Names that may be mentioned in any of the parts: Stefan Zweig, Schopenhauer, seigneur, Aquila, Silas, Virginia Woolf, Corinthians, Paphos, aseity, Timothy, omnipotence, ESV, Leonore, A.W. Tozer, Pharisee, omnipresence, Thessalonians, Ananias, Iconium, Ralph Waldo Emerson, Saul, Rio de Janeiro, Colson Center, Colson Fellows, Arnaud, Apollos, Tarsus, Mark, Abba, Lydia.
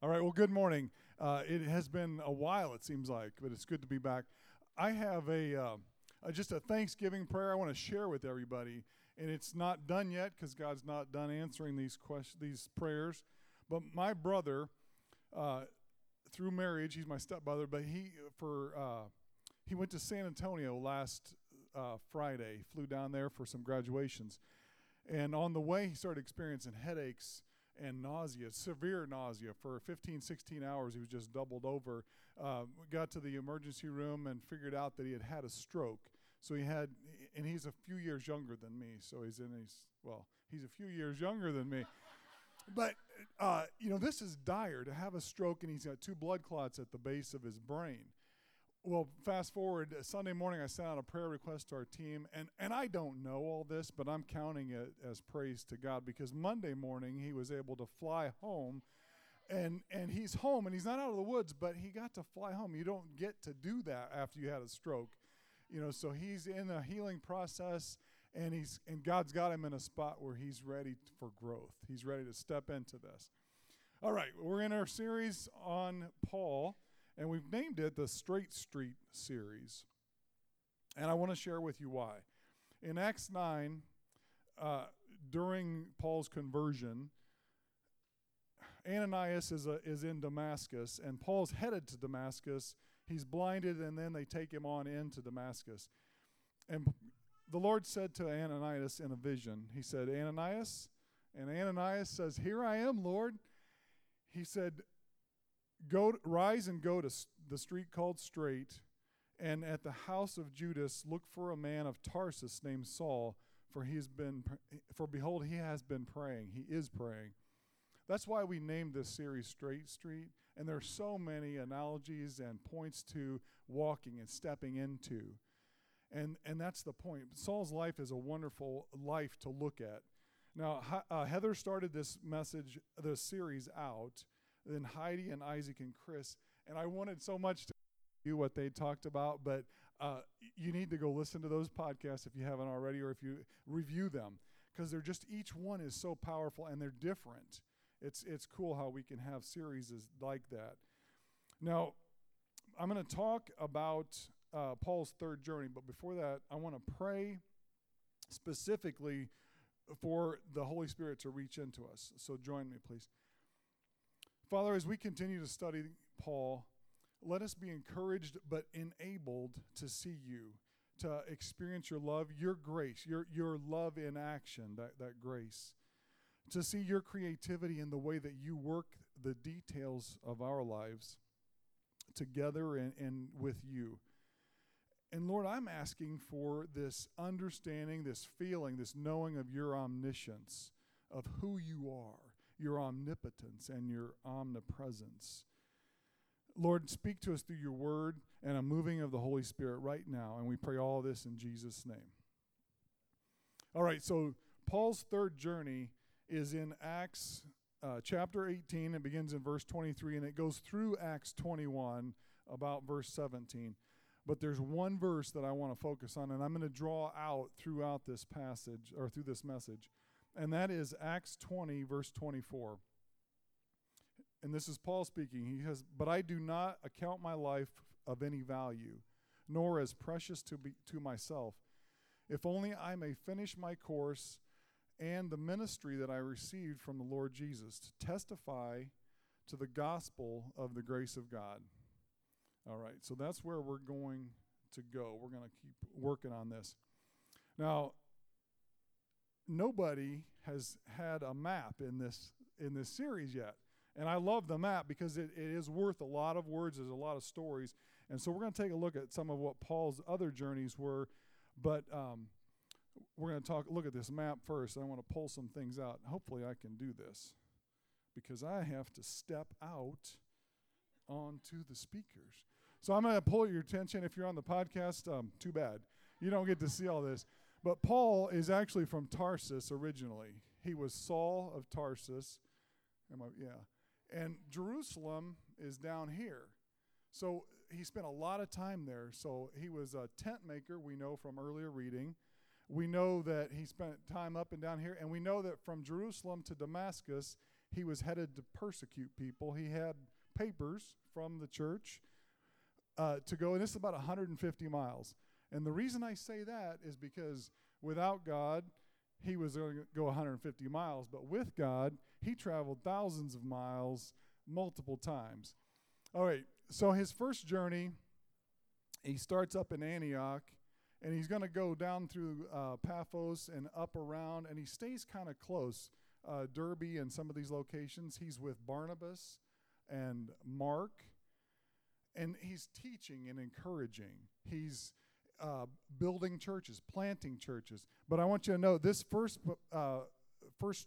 All right, well, good morning. It has been a while, it seems like, but it's good to be back. I have just a Thanksgiving prayer I want to share with everybody, and it's not done yet because God's not done answering these prayers. But my brother, through marriage, he's my stepbrother, but he went to San Antonio last Friday, flew down there for some graduations, and on the way he started experiencing headaches and nausea, severe nausea. For 15, 16 hours, he was just doubled over. We got to the emergency room and figured out that he had had a stroke. So he had, and he's a few years younger than me, so he's a few years younger than me. But, this is dire to have a stroke, and he's got two blood clots at the base of his brain. Well, fast forward, Sunday morning I sent out a prayer request to our team, and I don't know all this, but I'm counting it as praise to God, because Monday morning he was able to fly home, and he's home, and he's not out of the woods, but he got to fly home. You don't get to do that after you had a stroke, so he's in the healing process, and God's got him in a spot where he's ready for growth. He's ready to step into this. All right, we're in our series on Paul. And we've named it the Straight Street series. And I want to share with you why. In Acts 9, during Paul's conversion, Ananias is in Damascus, and Paul's headed to Damascus. He's blinded, and then they take him on into Damascus. And the Lord said to Ananias in a vision, he said, "Ananias?" And Ananias says, "Here I am, Lord." He said, "Rise and go to the street called Straight, and at the house of Judas look for a man of Tarsus named Saul, for behold, he has been praying." He is praying. That's why we named this series Straight Street, and there are so many analogies and points to walking and stepping into, and that's the point. Saul's life is a wonderful life to look at. Now, Heather started this series out. Then Heidi and Isaac and Chris, and I wanted so much to do what they talked about, but you need to go listen to those podcasts if you haven't already, or if you review them, because they're just, each one is so powerful, and they're different. It's cool how we can have series like that. Now, I'm going to talk about Paul's third journey, but before that, I want to pray specifically for the Holy Spirit to reach into us, so join me, please. Father, as we continue to study Paul, let us be encouraged but enabled to see you, to experience your love, your grace, your love in action, that grace, to see your creativity in the way that you work the details of our lives together and with you. And Lord, I'm asking for this understanding, this feeling, this knowing of your omniscience, of who you are, your omnipotence and your omnipresence. Lord, speak to us through your word and a moving of the Holy Spirit right now, and we pray all this in Jesus' name. All right, so Paul's third journey is in Acts chapter 18. It begins in verse 23, and it goes through Acts 21, about verse 17. But there's one verse that I want to focus on, and I'm going to draw out throughout this passage, or through this message. And that is Acts 20, verse 24. And this is Paul speaking. He says, "But I do not account my life of any value, nor as precious to myself, if only I may finish my course and the ministry that I received from the Lord Jesus, to testify to the gospel of the grace of God." All right, so that's where we're going to go. We're going to keep working on this. Now, nobody has had a map in this series yet, and I love the map because it is worth a lot of words. There's a lot of stories, and so we're going to take a look at some of what Paul's other journeys were, but we're going to look at this map first. I want to pull some things out. Hopefully I can do this, because I have to step out onto the speakers. So I'm going to pull your attention. If you're on the podcast, too bad. You don't get to see all this. But Paul is actually from Tarsus originally. He was Saul of Tarsus. And Jerusalem is down here. So he spent a lot of time there. So he was a tent maker, we know from earlier reading. We know that he spent time up and down here. And we know that from Jerusalem to Damascus, He was headed to persecute people. He had papers from the church to go, and this is about 150 miles. And the reason I say that is because without God, he was going to go 150 miles, but with God, he traveled thousands of miles multiple times. All right, so his first journey, he starts up in Antioch, and he's going to go down through Paphos and up around, and he stays kind of close, Derby and some of these locations. He's with Barnabas and Mark, and he's teaching and encouraging. He's building churches, planting churches. But I want you to know this first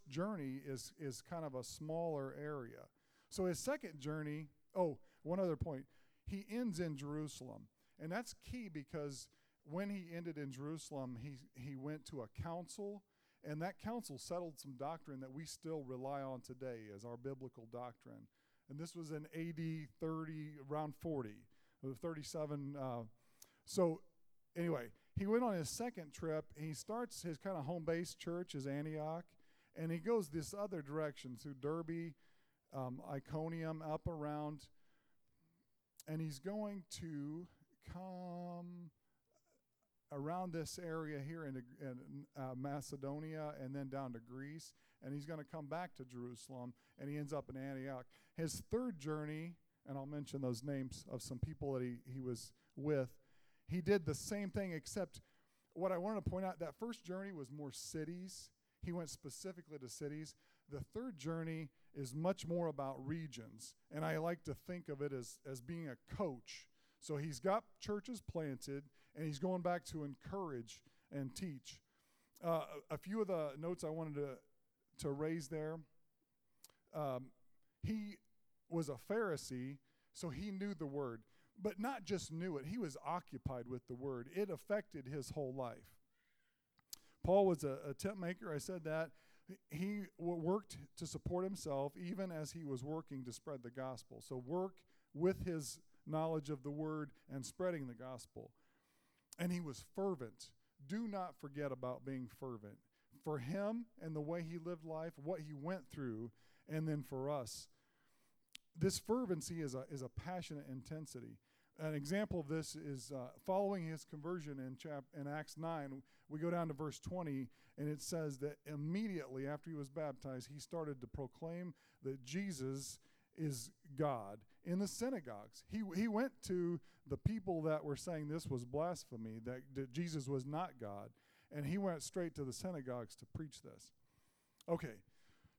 journey is kind of a smaller area. So his second journey, one other point, he ends in Jerusalem. And that's key because when he ended in Jerusalem, he went to a council, and that council settled some doctrine that we still rely on today as our biblical doctrine. And this was in A.D. 30, around 40, 37. Anyway, he went on his second trip, and he starts his kind of home-based church is Antioch, and he goes this other direction through Derby, Iconium, up around, and he's going to come around this area here in Macedonia and then down to Greece, and he's going to come back to Jerusalem, and he ends up in Antioch. His third journey, and I'll mention those names of some people that he was with, he did the same thing, except what I wanted to point out, that first journey was more cities. He went specifically to cities. The third journey is much more about regions, and I like to think of it as being a coach. So he's got churches planted, and he's going back to encourage and teach. A few of the notes I wanted to raise there. He was a Pharisee, so he knew the word. But not just knew it, he was occupied with the word. It affected his whole life. Paul was a tent maker, I said that. He worked to support himself even as he was working to spread the gospel. So work with his knowledge of the word and spreading the gospel. And he was fervent. Do not forget about being fervent. For him and the way he lived life, what he went through, and then for us. This fervency is a passionate intensity. An example of this is following his conversion in Acts 9, we go down to verse 20, and it says that immediately after he was baptized, he started to proclaim that Jesus is God in the synagogues. He went to the people that were saying this was blasphemy, that Jesus was not God, and he went straight to the synagogues to preach this. Okay,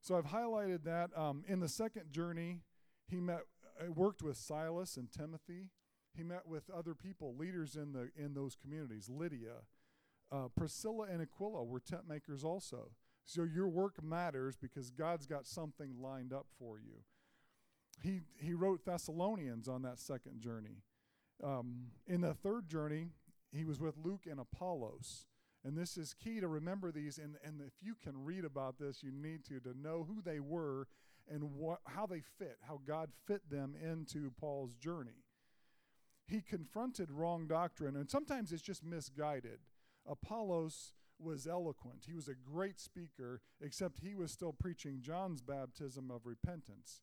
so I've highlighted that. In the second journey, he worked with Silas and Timothy. He met with other people, leaders in those communities. Lydia, Priscilla, and Aquila were tent makers also. So your work matters because God's got something lined up for you. He wrote Thessalonians on that second journey. In the third journey, he was with Luke and Apollos. And this is key to remember these. And if you can read about this, you need to know who they were and how they fit, how God fit them into Paul's journey. He confronted wrong doctrine, and sometimes it's just misguided. Apollos was eloquent. He was a great speaker, except he was still preaching John's baptism of repentance.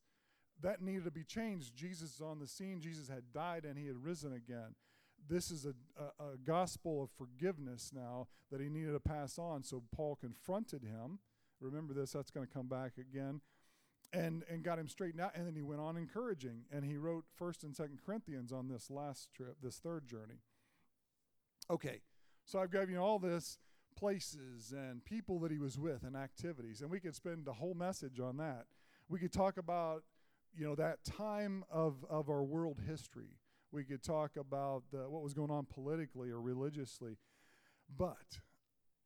That needed to be changed. Jesus is on the scene. Jesus had died, and he had risen again. This is a gospel of forgiveness now that he needed to pass on, so Paul confronted him. Remember this, that's going to come back again. And got him straightened out, and then he went on encouraging, and he wrote 1st and 2nd Corinthians on this last trip, this third journey. Okay, so I've given you all this, places and people that he was with and activities, and we could spend the whole message on that. We could talk about, that time of our world history. We could talk about what was going on politically or religiously, but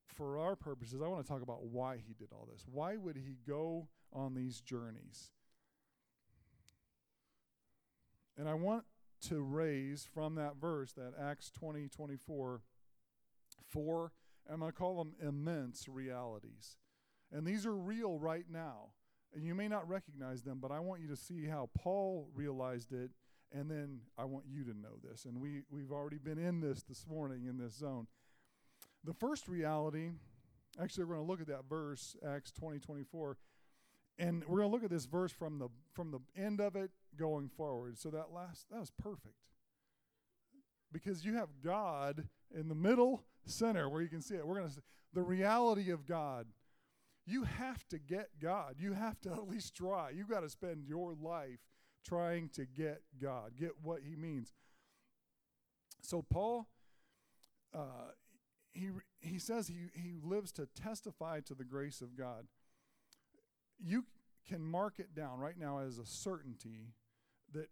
for our purposes, I want to talk about why he did all this. Why would he go on these journeys? And I want to raise from that verse, that Acts 20:24, four, I'm going to call them immense realities. And these are real right now. And you may not recognize them, but I want you to see how Paul realized it, and then I want you to know this. And we've already been in this morning, in this zone. The first reality, actually we're going to look at that verse, Acts 20:24, And we're going to look at this verse from the end of it going forward. So that was perfect. Because you have God in the middle center where you can see it. We're going to see the reality of God. You have to get God. You have to at least try. You've got to spend your life trying to get God, get what he means. So Paul, he says he lives to testify to the grace of God. You can mark it down right now as a certainty that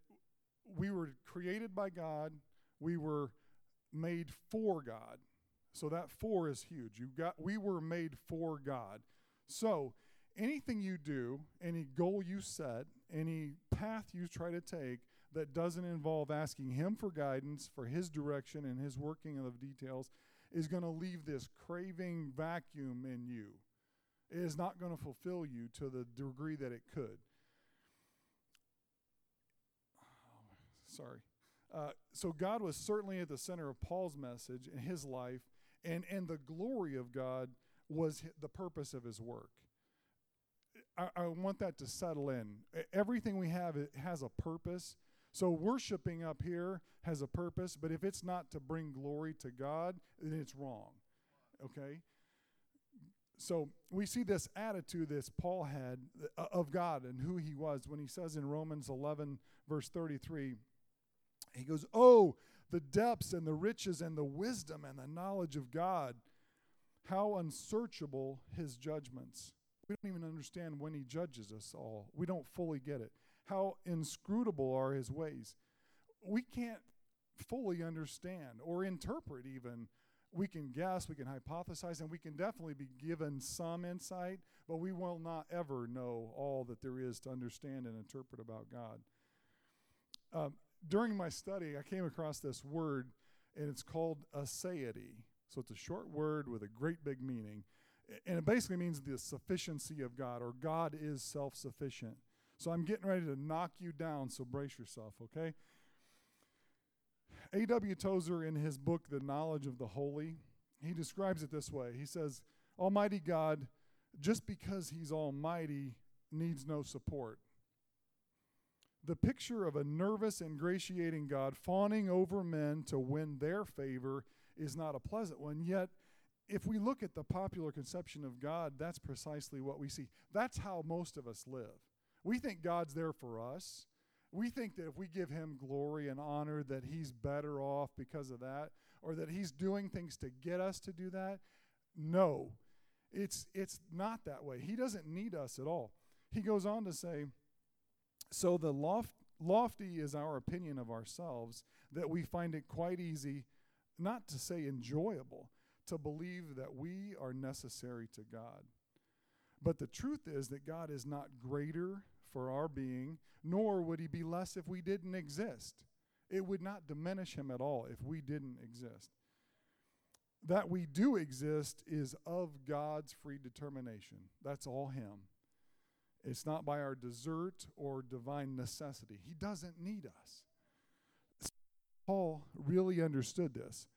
we were created by God. We were made for God. So that for is huge. We were made for God. So anything you do, any goal you set, any path you try to take that doesn't involve asking him for guidance, for his direction and his working of details, is going to leave this craving vacuum in you. It is not going to fulfill you to the degree that it could. So God was certainly at the center of Paul's message and his life, and the glory of God was the purpose of his work. I want that to settle in. Everything we have, it has a purpose. So worshiping up here has a purpose, but if it's not to bring glory to God, then it's wrong, okay? So we see this attitude that Paul had of God and who he was when he says in Romans 11, verse 33, he goes, "Oh, the depths and the riches and the wisdom and the knowledge of God, how unsearchable his judgments." We don't even understand when he judges us all. We don't fully get it. How inscrutable are his ways. We can't fully understand or interpret even. We can guess, we can hypothesize, and we can definitely be given some insight, but we will not ever know all that there is to understand and interpret about God. During my study, I came across this word, and it's called aseity. So it's a short word with a great big meaning. And it basically means the sufficiency of God, or God is self-sufficient. So I'm getting ready to knock you down, so brace yourself, okay? A.W. Tozer, in his book, The Knowledge of the Holy, he describes it this way. He says, Almighty God, just because he's almighty, needs no support. The picture of a nervous, ingratiating God fawning over men to win their favor is not a pleasant one. Yet, if we look at the popular conception of God, that's precisely what we see. That's how most of us live. We think God's there for us. We think that if we give him glory and honor, that he's better off because of that, or that he's doing things to get us to do that. No, it's not that way. He doesn't need us at all. He goes on to say, so the lofty is our opinion of ourselves that we find it quite easy, not to say enjoyable, to believe that we are necessary to God. But the truth is that God is not greater for our being, nor would he be less if we didn't exist. It would not diminish him at all if we didn't exist. That we do exist is of God's free determination. That's all him. It's not by our desert or divine necessity. He doesn't need us. Paul really understood this.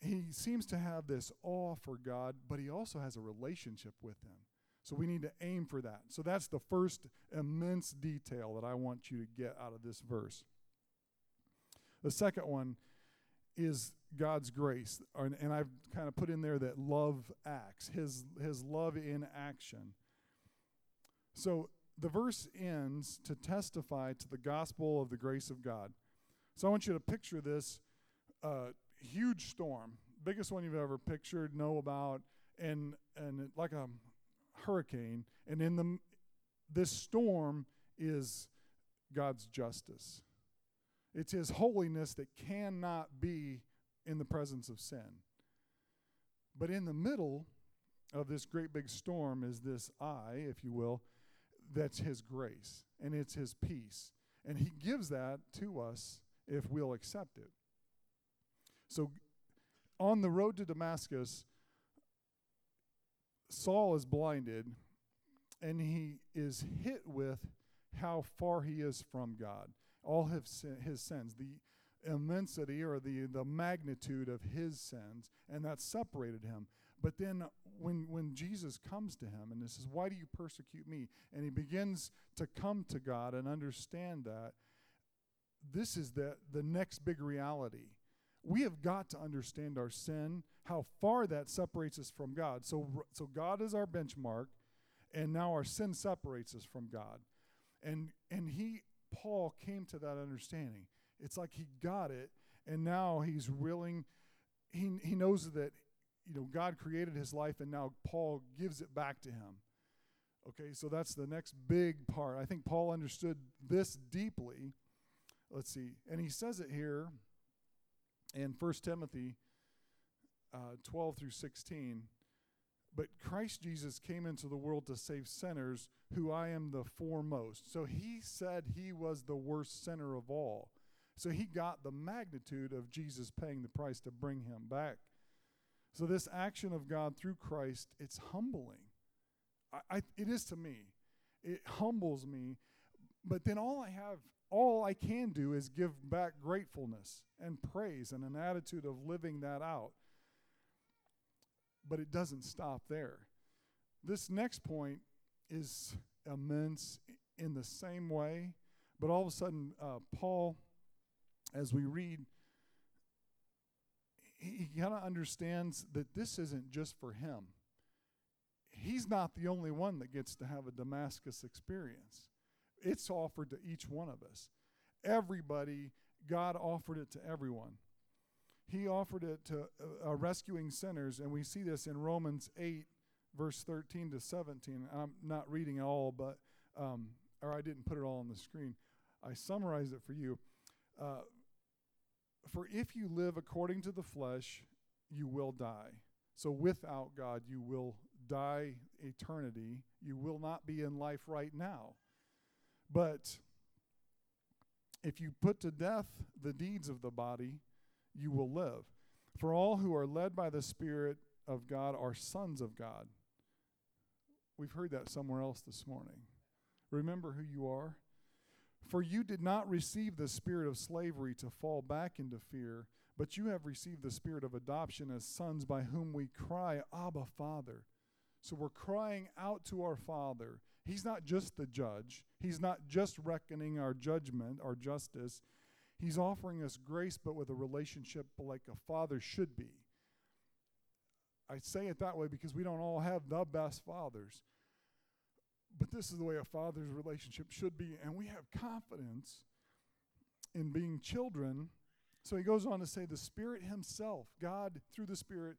He seems to have this awe for God, but he also has a relationship with him. So we need to aim for that. So that's the first immense detail that I want you to get out of this verse. The second one is God's grace. And I've kind of put in there that love acts, his love in action. So the verse ends to testify to the gospel of the grace of God. So I want you to picture this huge storm, biggest one you've ever pictured, know about, and like a hurricane. And in this storm is God's justice. It's his holiness that cannot be in the presence of sin. But in the middle of this great big storm is this eye, if you will, that's his grace, and it's his peace. And he gives that to us if we'll accept it. So on the road to Damascus, Saul is blinded, and he is hit with how far he is from God, all his sins, the immensity or the magnitude of his sins, and that separated him. But then when Jesus comes to him and he says, "Why do you persecute me?" And he begins to come to God and understand that, this is the next big reality. We have got to understand our sin, how far that separates us from God. So God is our benchmark, and now our sin separates us from God. And Paul came to that understanding. It's like he got it, and now he's willing. He knows that, you know, God created his life, and now Paul gives it back to him. Okay, so that's the next big part. I think Paul understood this deeply. Let's see. And he says it here in 1 Timothy 12 through 16. But Christ Jesus came into the world to save sinners, who I am the foremost. So he said he was the worst sinner of all. So he got the magnitude of Jesus paying the price to bring him back. So this action of God through Christ, it's humbling. It is to me. It humbles me. But then all I can do is give back gratefulness and praise and an attitude of living that out. But it doesn't stop there. This next point is immense in the same way, but all of a sudden, Paul, as we read, he kind of understands that this isn't just for him. He's not the only one that gets to have a Damascus experience. It's offered to each one of us. Everybody, God offered it to everyone. He offered it to rescuing sinners, and we see this in Romans 8, verse 13 to 17. I'm not reading it all, but I didn't put it all on the screen. I summarized it for you. For if you live according to the flesh, you will die. So without God, you will die eternity. You will not be in life right now. But if you put to death the deeds of the body, you will live. For all who are led by the Spirit of God are sons of God. We've heard that somewhere else this morning. Remember who you are. For you did not receive the spirit of slavery to fall back into fear, but you have received the spirit of adoption as sons, by whom we cry, Abba, Father. So we're crying out to our Father. He's not just the judge. He's not just reckoning our judgment, our justice. He's offering us grace, but with a relationship like a father should be. I say it that way because we don't all have the best fathers. But this is the way a father's relationship should be, and we have confidence in being children. So he goes on to say the Spirit himself, God through the Spirit,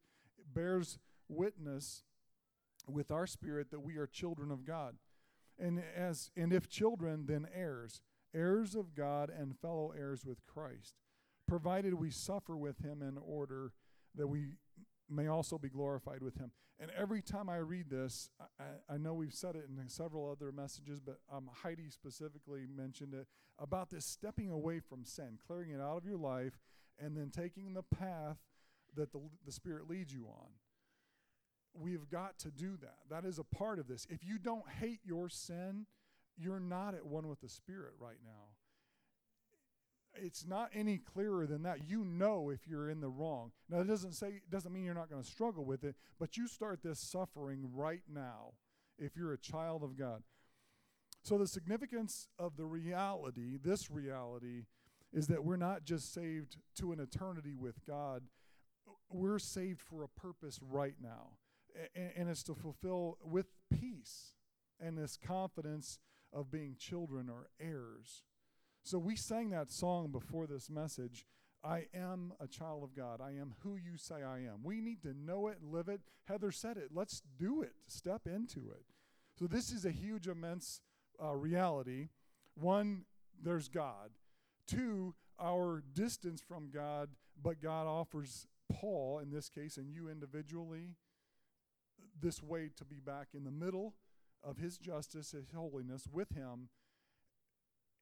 bears witness with our spirit that we are children of God. And if children, then heirs, heirs of God and fellow heirs with Christ, provided we suffer with him in order that we may also be glorified with him. And every time I read this, I know we've said it in several other messages, but Heidi specifically mentioned it, about this stepping away from sin, clearing it out of your life, and then taking the path that the Spirit leads you on. We've got to do that. That is a part of this. If you don't hate your sin, you're not at one with the Spirit right now. It's not any clearer than that. You know if you're in the wrong. Now, it doesn't mean you're not going to struggle with it, but you start this suffering right now if you're a child of God. So the significance of the reality, this reality, is that we're not just saved to an eternity with God. We're saved for a purpose right now, and it's to fulfill with peace and this confidence of being children or heirs. So we sang that song before this message, I am a child of God. I am who you say I am. We need to know it and live it. Heather said it. Let's do it. Step into it. So this is a huge, immense reality. One, there's God. Two, our distance from God, but God offers Paul, in this case, and you individually, this way to be back in the middle of his justice, his holiness with him.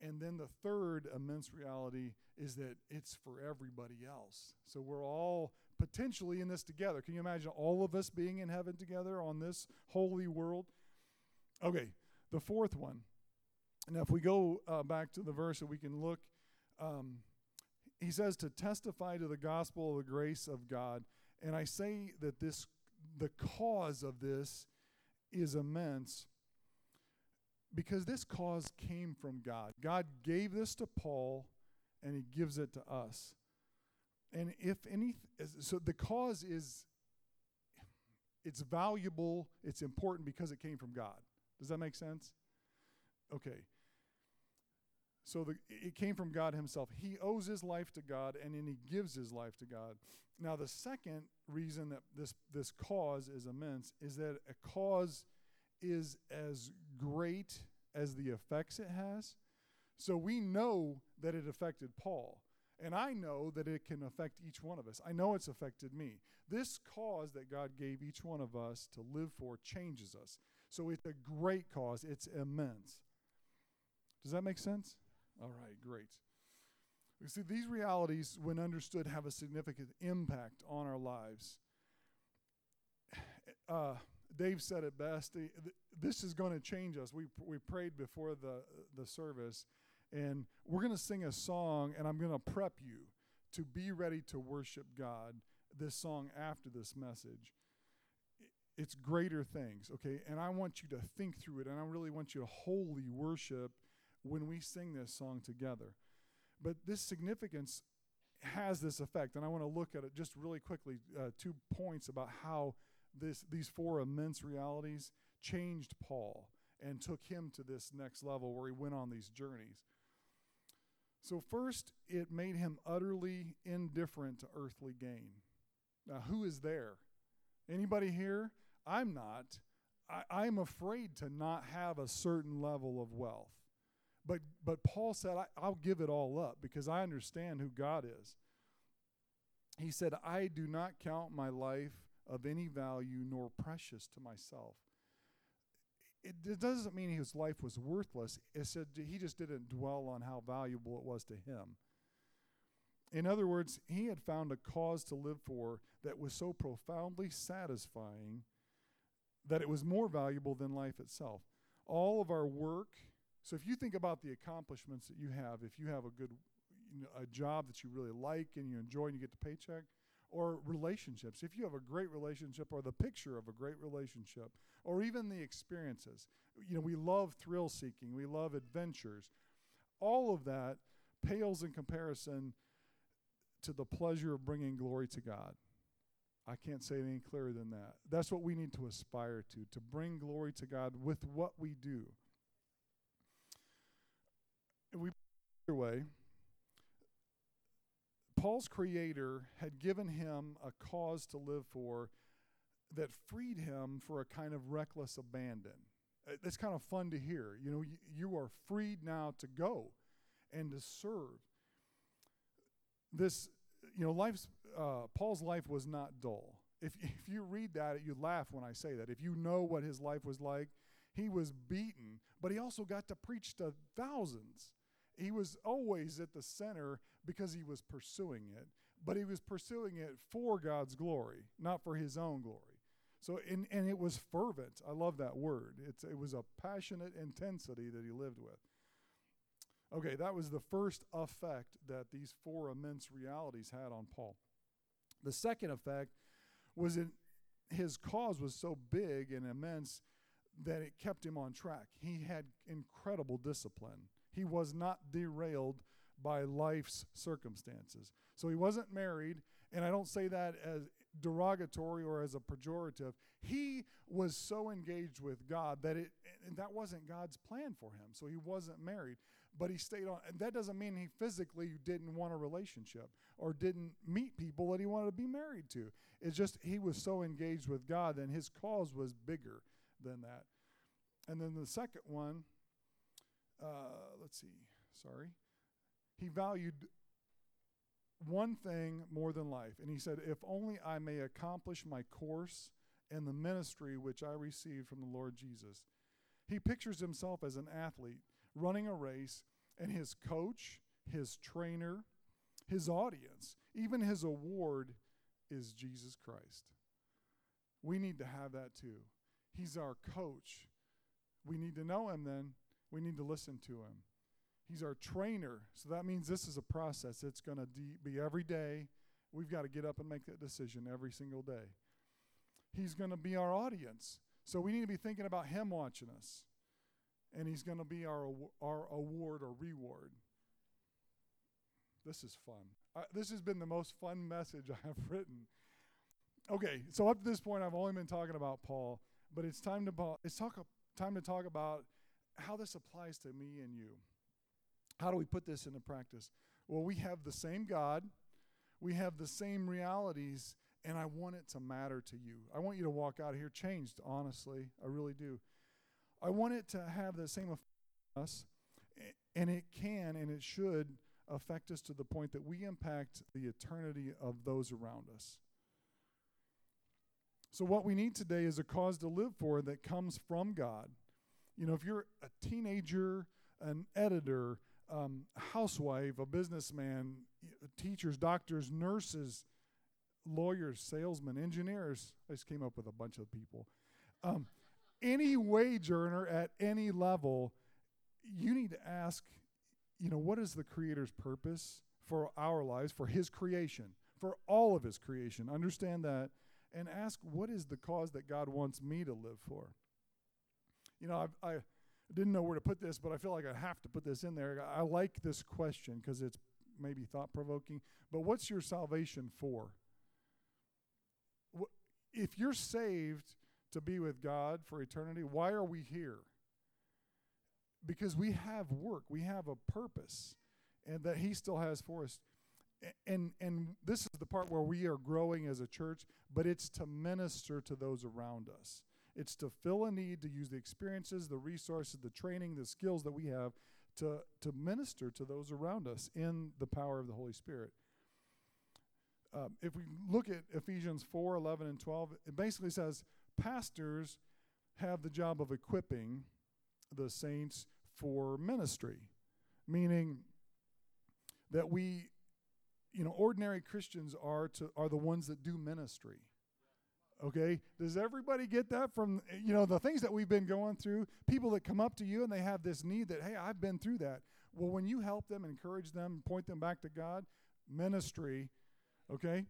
And then the third immense reality is that it's for everybody else. So we're all potentially in this together. Can you imagine all of us being in heaven together on this holy world? Okay, the fourth one. Now, if we go back to the verse that we can look, he says to testify to the gospel of the grace of God. And I say that this the cause of this is immense, because this cause came from God. God gave this to Paul, and he gives it to us. And if any, so the cause is, it's valuable, it's important because it came from God. Does that make sense? Okay. So it came from God himself. He owes his life to God, and then he gives his life to God. Now, the second reason that this cause is immense is that a cause is as great as the effects it has. So we know that it affected Paul, and I know that it can affect each one of us. I know it's affected me. This cause that God gave each one of us to live for changes us. So it's a great cause. It's immense. Does that make sense? All right, great. You see, these realities, when understood, have a significant impact on our lives. Dave said it best. This is going to change us. We prayed before the service, and we're going to sing a song, and I'm going to prep you to be ready to worship God, this song after this message. It's greater things, okay? And I want you to think through it, and I really want you to wholly worship when we sing this song together. But this significance has this effect, and I want to look at it just really quickly, 2 points about how these four immense realities changed Paul and took him to this next level where he went on these journeys. So first, it made him utterly indifferent to earthly gain. Now, who is there? Anybody here? I'm not. I'm afraid to not have a certain level of wealth. But Paul said, I'll give it all up because I understand who God is. He said, I do not count my life of any value nor precious to myself. It doesn't mean his life was worthless. It said he just didn't dwell on how valuable it was to him. In other words, he had found a cause to live for that was so profoundly satisfying that it was more valuable than life itself. All of our work. So if you think about the accomplishments that you have, if you have a good a job that you really like and you enjoy and you get the paycheck, or relationships, if you have a great relationship or the picture of a great relationship, or even the experiences. We love thrill seeking, we love adventures. All of that pales in comparison to the pleasure of bringing glory to God. I can't say it any clearer than that. That's what we need to aspire to bring glory to God with what we do. We either way, Paul's creator had given him a cause to live for that freed him for a kind of reckless abandon. It's kind of fun to hear. You are freed now to go and to serve. This, Paul's life was not dull. If you read that, you laugh when I say that. If you know what his life was like, he was beaten, but he also got to preach to thousands. He was always at the center because he was pursuing it, but he was pursuing it for God's glory, not for his own glory. So, and it was fervent. I love that word. It was a passionate intensity that he lived with. Okay, that was the first effect that these four immense realities had on Paul. The second effect was that his cause was so big and immense that it kept him on track. He had incredible discipline. He was not derailed by life's circumstances. So he wasn't married, and I don't say that as derogatory or as a pejorative. He was so engaged with God that that wasn't God's plan for him. So he wasn't married, but he stayed on. And that doesn't mean he physically didn't want a relationship or didn't meet people that he wanted to be married to. It's just he was so engaged with God, and his cause was bigger than that. And then the second one, he valued one thing more than life. And he said, if only I may accomplish my course and the ministry which I received from the Lord Jesus. He pictures himself as an athlete running a race, and his coach, his trainer, his audience, even his award is Jesus Christ. We need to have that too. He's our coach. We need to know him then. We need to listen to him. He's our trainer. So that means this is a process. It's going to be every day. We've got to get up and make that decision every single day. he's going to be our audience. So we need to be thinking about him watching us. And he's going to be our award or reward. This is fun. This has been the most fun message I have written. Okay, so up to this point, I've only been talking about Paul, but it's time to talk about how this applies to me and you. How do we put this into practice? Well, we have the same God, we have the same realities, and I want it to matter to you. I want you to walk out of here changed, honestly. I really do. I want it to have the same effect on us, and it can and it should affect us to the point that we impact the eternity of those around us. So what we need today is a cause to live for that comes from God. You know, if you're a teenager, an editor, housewife, a businessman, teachers, doctors, nurses, lawyers, salesmen, engineers, I just came up with a bunch of people. Any wage earner at any level, you need to ask, you know, what is the Creator's purpose for our lives, for his creation, for all of his creation? Understand that. And ask, what is the cause that God wants me to live for? You know, I didn't know where to put this, but I feel like I have to put this in there. I like this question because it's maybe thought-provoking. But what's your salvation for? If you're saved to be with God for eternity, why are we here? Because we have work. We have a purpose and that he still has for us. And this is the part where we are growing as a church, but it's to minister to those around us. It's to fill a need, to use the experiences, the resources, the training, the skills that we have to minister to those around us in the power of the Holy Spirit. If we look at Ephesians 4, 11, and 12, it basically says pastors have the job of equipping the saints for ministry, meaning that we... You know, ordinary Christians are the ones that do ministry, okay? Does everybody get that from, you know, the things that we've been going through? People that come up to you and they have this need that, hey, I've been through that. Well, when you help them, encourage them, point them back to God, ministry, okay?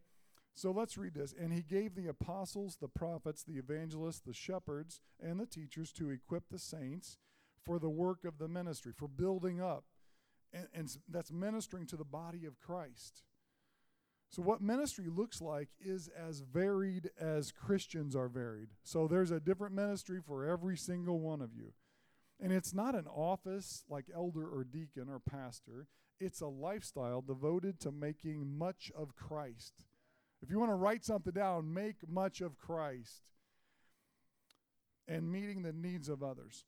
So let's read this. And he gave the apostles, the prophets, the evangelists, the shepherds, and the teachers to equip the saints for the work of the ministry, for building up. And that's ministering to the body of Christ. So what ministry looks like is as varied as Christians are varied. So there's a different ministry for every single one of you. And it's not an office like elder or deacon or pastor. It's a lifestyle devoted to making much of Christ. If you want to write something down, make much of Christ and meeting the needs of others.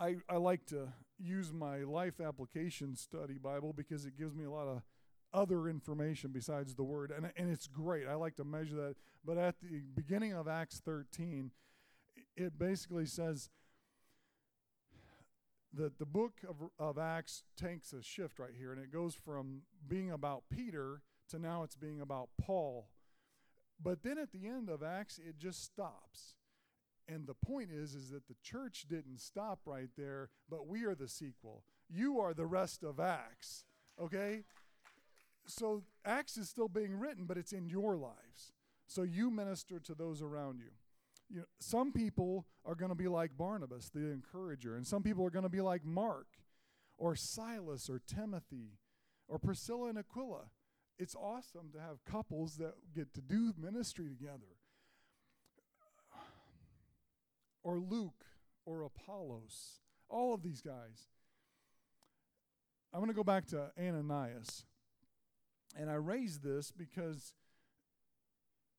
I like to use my life application study Bible because it gives me a lot of other information besides the word, and it's great. I like to measure that. But at the beginning of Acts 13, it basically says that the book of Acts takes a shift right here, and it goes from being about Peter to now it's being about Paul. But then at the end of Acts, it just stops. And the point is that the church didn't stop right there, but we are the sequel. You are the rest of Acts, okay? So Acts is still being written, but it's in your lives. So you minister to those around you. You know, some people are going to be like Barnabas, the encourager, and some people are going to be like Mark or Silas or Timothy or Priscilla and Aquila. It's awesome to have couples that get to do ministry together. Or Luke or Apollos, all of these guys. I'm going to go back to Ananias. And I raise this because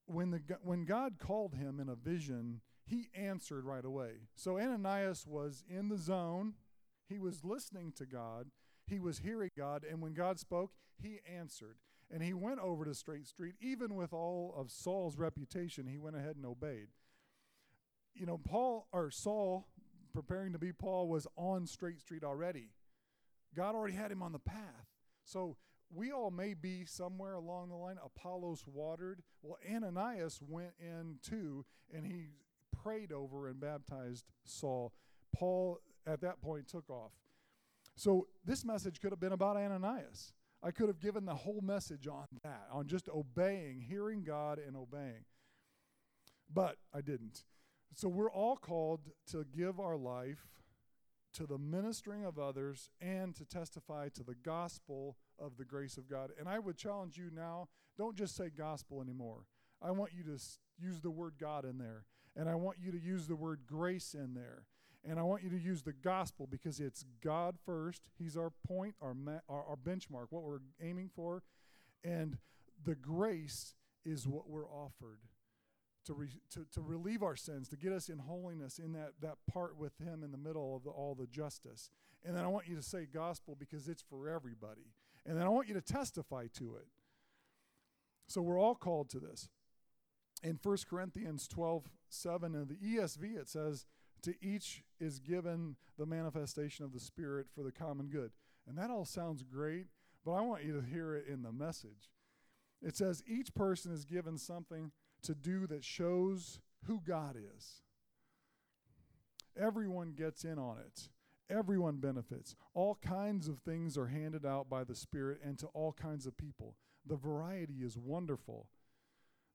when God called him in a vision, he answered right away. So Ananias was in the zone. He was listening to God. He was hearing God. And when God spoke, he answered. And he went over to Straight Street. Even with all of Saul's reputation, he went ahead and obeyed. You know, Saul, preparing to be Paul, was on Straight Street already. God already had him on the path. So we all may be somewhere along the line. Apollos watered. Well, Ananias went in too, and he prayed over and baptized Saul. Paul, at that point, took off. So this message could have been about Ananias. I could have given the whole message on that, on just obeying, hearing God and obeying. but I didn't. So we're all called to give our life to the ministering of others and to testify to the gospel of the grace of God. And I would challenge you now, don't just say gospel anymore. I want you to use the word God in there. And I want you to use the word grace in there. And I want you to use the gospel because it's God first. He's our point, our benchmark, what we're aiming for. And the grace is what we're offered to relieve our sins, to get us in holiness, in that part with him in the middle of all the justice. And then I want you to say gospel because it's for everybody. And then I want you to testify to it. So we're all called to this. In 1 Corinthians 12:7 in the ESV, it says, to each is given the manifestation of the Spirit for the common good. And that all sounds great, but I want you to hear it in the message. It says, each person is given something to do that shows who God is. Everyone gets in on it. Everyone benefits. All kinds of things are handed out by the Spirit and to all kinds of people. The variety is wonderful.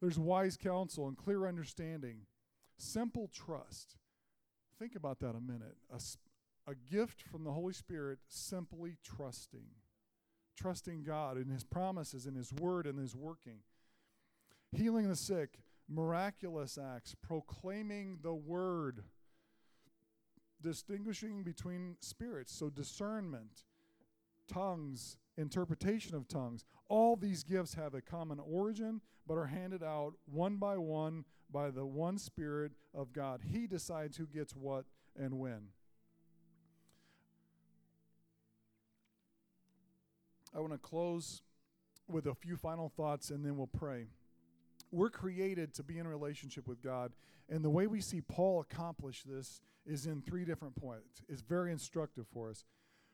There's wise counsel and clear understanding. Simple trust. Think about that a minute. A gift from the Holy Spirit, simply trusting. Trusting God and his promises and his word and his working. Healing the sick, miraculous acts, proclaiming the word, distinguishing between spirits, so discernment, tongues, interpretation of tongues. All these gifts have a common origin, but are handed out one by one by the one Spirit of God. He decides who gets what and when. I want to close with a few final thoughts, and then we'll pray. We're created to be in relationship with God, and the way we see Paul accomplish this is in three different points. It's very instructive for us.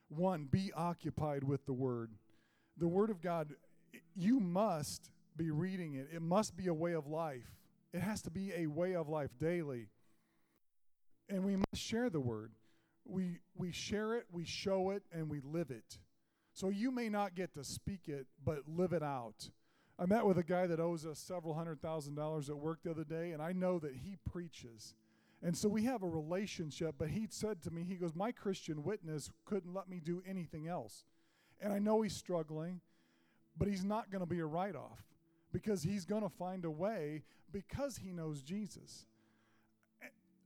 One, be occupied with the Word. The Word of God, you must be reading it. It must be a way of life. It has to be a way of life daily. And we must share the Word. We share it, we show it, and we live it. So you may not get to speak it, but live it out. I met with a guy that owes us several $100,000 at work the other day, and I know that he preaches. And so we have a relationship, but he said to me, he goes, my Christian witness couldn't let me do anything else. And I know he's struggling, but he's not going to be a write-off because he's going to find a way because he knows Jesus.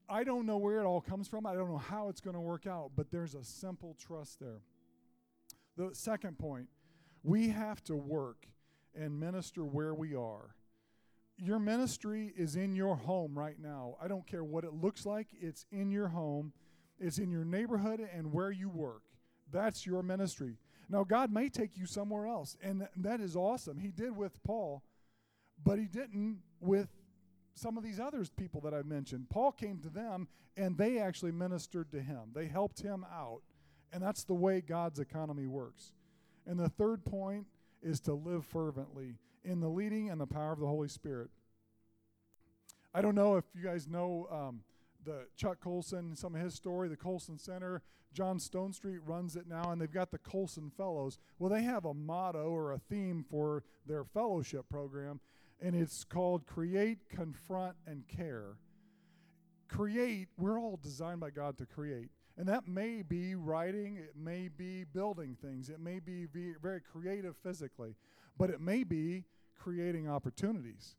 I don't know where it all comes from. I don't know how it's going to work out, but there's a simple trust there. The second point, we have to work and minister where we are. Your ministry is in your home right now. I don't care what it looks like. It's in your home. It's in your neighborhood and where you work. That's your ministry. Now, God may take you somewhere else, and that is awesome. He did with Paul, but he didn't with some of these other people that I've mentioned. Paul came to them, and they actually ministered to him. They helped him out, and that's the way God's economy works. And the third point is to live fervently in the leading and the power of the Holy Spirit. I don't know if you guys know the Chuck Colson, some of his story, the Colson Center. John Stone Street runs it now, and they've got the Colson Fellows. Well, they have a motto or a theme for their fellowship program, and it's called Create, Confront, and Care. Create, we're all designed by God to create. And that may be writing, it may be building things, it may be very creative physically, but it may be creating opportunities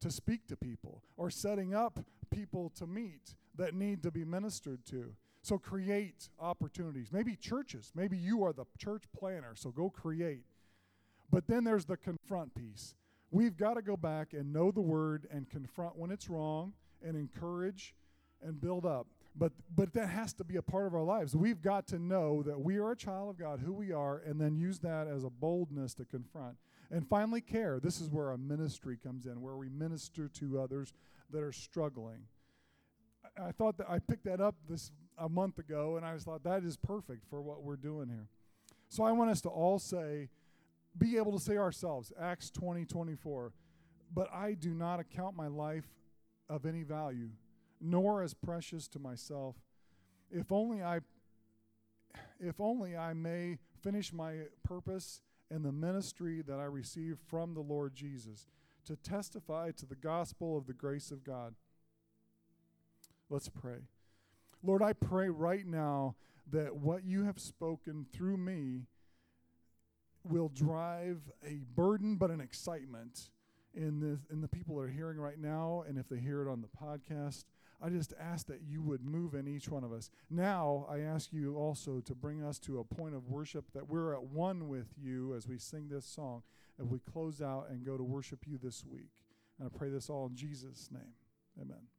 to speak to people or setting up people to meet that need to be ministered to. So create opportunities. Maybe churches, maybe you are the church planner, so go create. But then there's the confront piece. We've got to go back and know the word and confront when it's wrong and encourage and build up. But that has to be a part of our lives. We've got to know that we are a child of God, who we are, and then use that as a boldness to confront. And finally, care. This is where our ministry comes in, where we minister to others that are struggling. I thought that I picked that up a month ago, and I just thought that is perfect for what we're doing here. So I want us to all say, be able to say ourselves, Acts 20:24, but I do not account my life of any value, nor as precious to myself. If only I may finish my purpose and the ministry that I received from the Lord Jesus to testify to the gospel of the grace of God. Let's pray. Lord, I pray right now that what you have spoken through me will drive a burden but an excitement in the people that are hearing right now, and if they hear it on the podcast. I just ask that you would move in each one of us. Now I ask you also to bring us to a point of worship that we're at one with you as we sing this song, and we close out and go to worship you this week. And I pray this all in Jesus' name. Amen.